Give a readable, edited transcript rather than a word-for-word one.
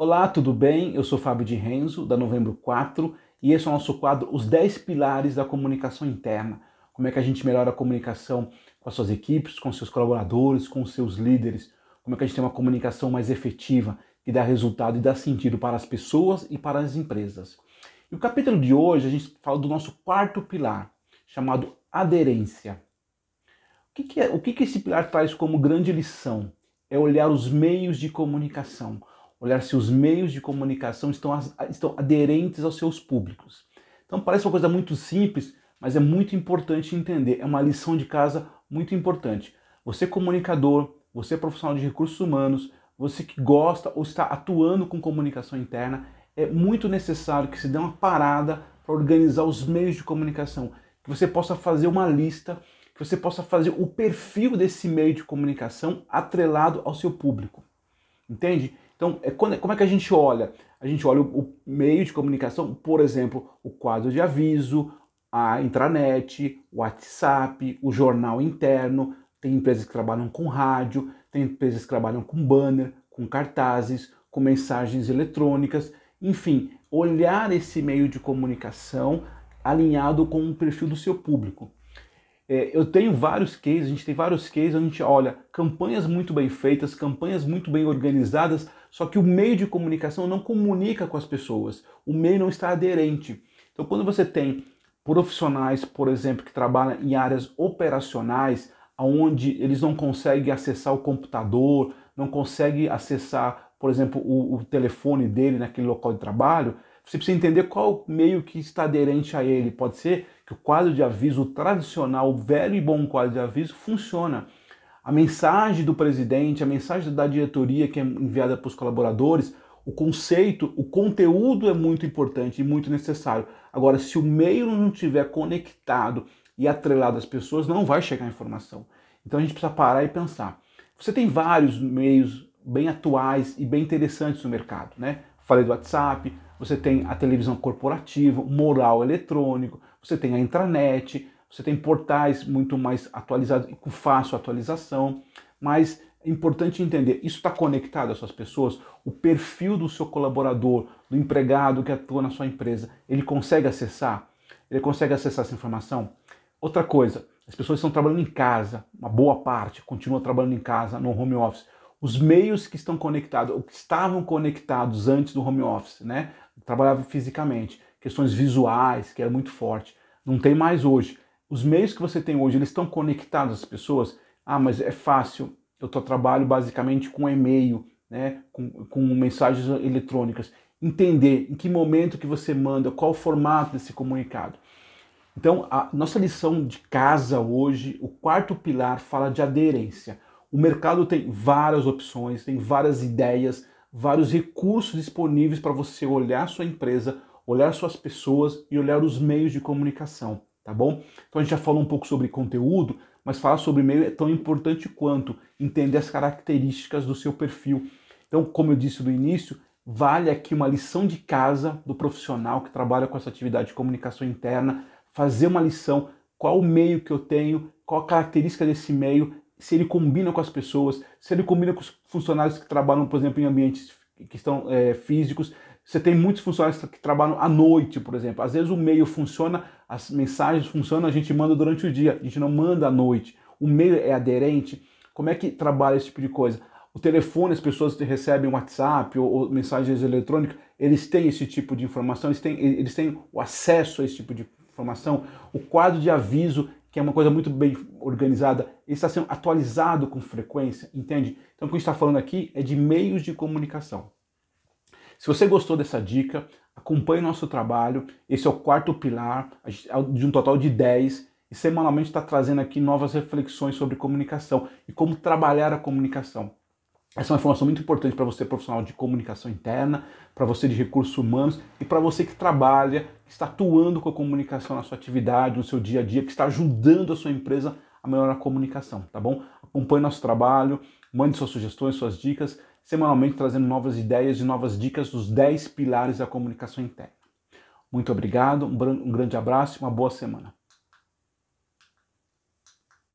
Olá, tudo bem? Eu sou Fábio de Renzo, da Novembro 4, e esse é o nosso quadro Os 10 Pilares da Comunicação Interna. Como é que a gente melhora a comunicação com as suas equipes, com seus colaboradores, com os seus líderes? Como é que a gente tem uma comunicação mais efetiva, que dá resultado e dá sentido para as pessoas e para as empresas? E o capítulo de hoje a gente fala do nosso quarto pilar, chamado aderência. O que esse pilar traz como grande lição? É olhar os meios de comunicação. Olhar se os meios de comunicação estão aderentes aos seus públicos. Então parece uma coisa muito simples, mas é muito importante entender. É uma lição de casa muito importante. Você comunicador, você profissional de recursos humanos, você que gosta ou está atuando com comunicação interna, é muito necessário que se dê uma parada para organizar os meios de comunicação. Que você possa fazer uma lista, que você possa fazer o perfil desse meio de comunicação atrelado ao seu público. Entende? Então, como é que a gente olha? A gente olha o meio de comunicação, por exemplo, o quadro de aviso, a intranet, o WhatsApp, o jornal interno. Tem empresas que trabalham com rádio, tem empresas que trabalham com banner, com cartazes, com mensagens eletrônicas. Enfim, olhar esse meio de comunicação alinhado com o perfil do seu público. Eu tenho vários cases, a gente tem vários cases, a gente olha campanhas muito bem feitas, campanhas muito bem organizadas, só que o meio de comunicação não comunica com as pessoas, o meio não está aderente. Então quando você tem profissionais, por exemplo, que trabalham em áreas operacionais, onde eles não conseguem acessar o computador, não conseguem acessar, por exemplo, o telefone dele naquele local de trabalho, você precisa entender qual meio que está aderente a ele. Pode ser que o quadro de aviso tradicional, o velho e bom quadro de aviso, funciona. A mensagem do presidente, a mensagem da diretoria que é enviada para os colaboradores, o conceito, o conteúdo é muito importante e muito necessário. Agora, se o meio não estiver conectado e atrelado às pessoas, não vai chegar a informação. Então a gente precisa parar e pensar. Você tem vários meios bem atuais e bem interessantes no mercado, né? Falei do WhatsApp, você tem a televisão corporativa, o mural eletrônico, você tem a intranet, você tem portais muito mais atualizados, com fácil atualização, mas é importante entender, isso está conectado às suas pessoas? O perfil do seu colaborador, do empregado que atua na sua empresa, ele consegue acessar? Ele consegue acessar essa informação? Outra coisa, as pessoas estão trabalhando em casa, uma boa parte continua trabalhando em casa, no home office. Os meios que estão conectados, ou que estavam conectados antes do home office, né? Trabalhava fisicamente, questões visuais, que era muito forte. Não tem mais hoje. Os meios que você tem hoje, eles estão conectados às pessoas? Ah, mas é fácil, eu trabalho basicamente com e-mail, né? Com mensagens eletrônicas. Entender em que momento que você manda, qual o formato desse comunicado. Então, a nossa lição de casa hoje, o quarto pilar fala de aderência. O mercado tem várias opções, tem várias ideias, vários recursos disponíveis para você olhar sua empresa, olhar suas pessoas e olhar os meios de comunicação, tá bom? Então a gente já falou um pouco sobre conteúdo, mas falar sobre meio é tão importante quanto entender as características do seu perfil. Então, como eu disse no início, vale aqui uma lição de casa do profissional que trabalha com essa atividade de comunicação interna, fazer uma lição, qual o meio que eu tenho, qual a característica desse meio, se ele combina com as pessoas, se ele combina com os funcionários que trabalham, por exemplo, em ambientes que estão físicos. Você tem muitos funcionários que trabalham à noite, por exemplo. Às vezes o meio funciona, as mensagens funcionam, a gente manda durante o dia, a gente não manda à noite. O meio é aderente. Como é que trabalha esse tipo de coisa? O telefone, as pessoas recebem WhatsApp ou mensagens eletrônicas, eles têm esse tipo de informação, eles têm o acesso a esse tipo de informação. O quadro de aviso, que é uma coisa muito bem organizada, ele está sendo atualizado com frequência, entende? Então o que a gente está falando aqui é de meios de comunicação. Se você gostou dessa dica, acompanhe nosso trabalho, esse é o quarto pilar, de um total de 10, e semanalmente está trazendo aqui novas reflexões sobre comunicação e como trabalhar a comunicação. Essa é uma informação muito importante para você, profissional de comunicação interna, para você de recursos humanos e para você que trabalha, que está atuando com a comunicação na sua atividade, no seu dia a dia, que está ajudando a sua empresa a melhorar a comunicação, tá bom? Acompanhe nosso trabalho, mande suas sugestões, suas dicas, semanalmente trazendo novas ideias e novas dicas dos 10 pilares da comunicação interna. Muito obrigado, um grande abraço e uma boa semana.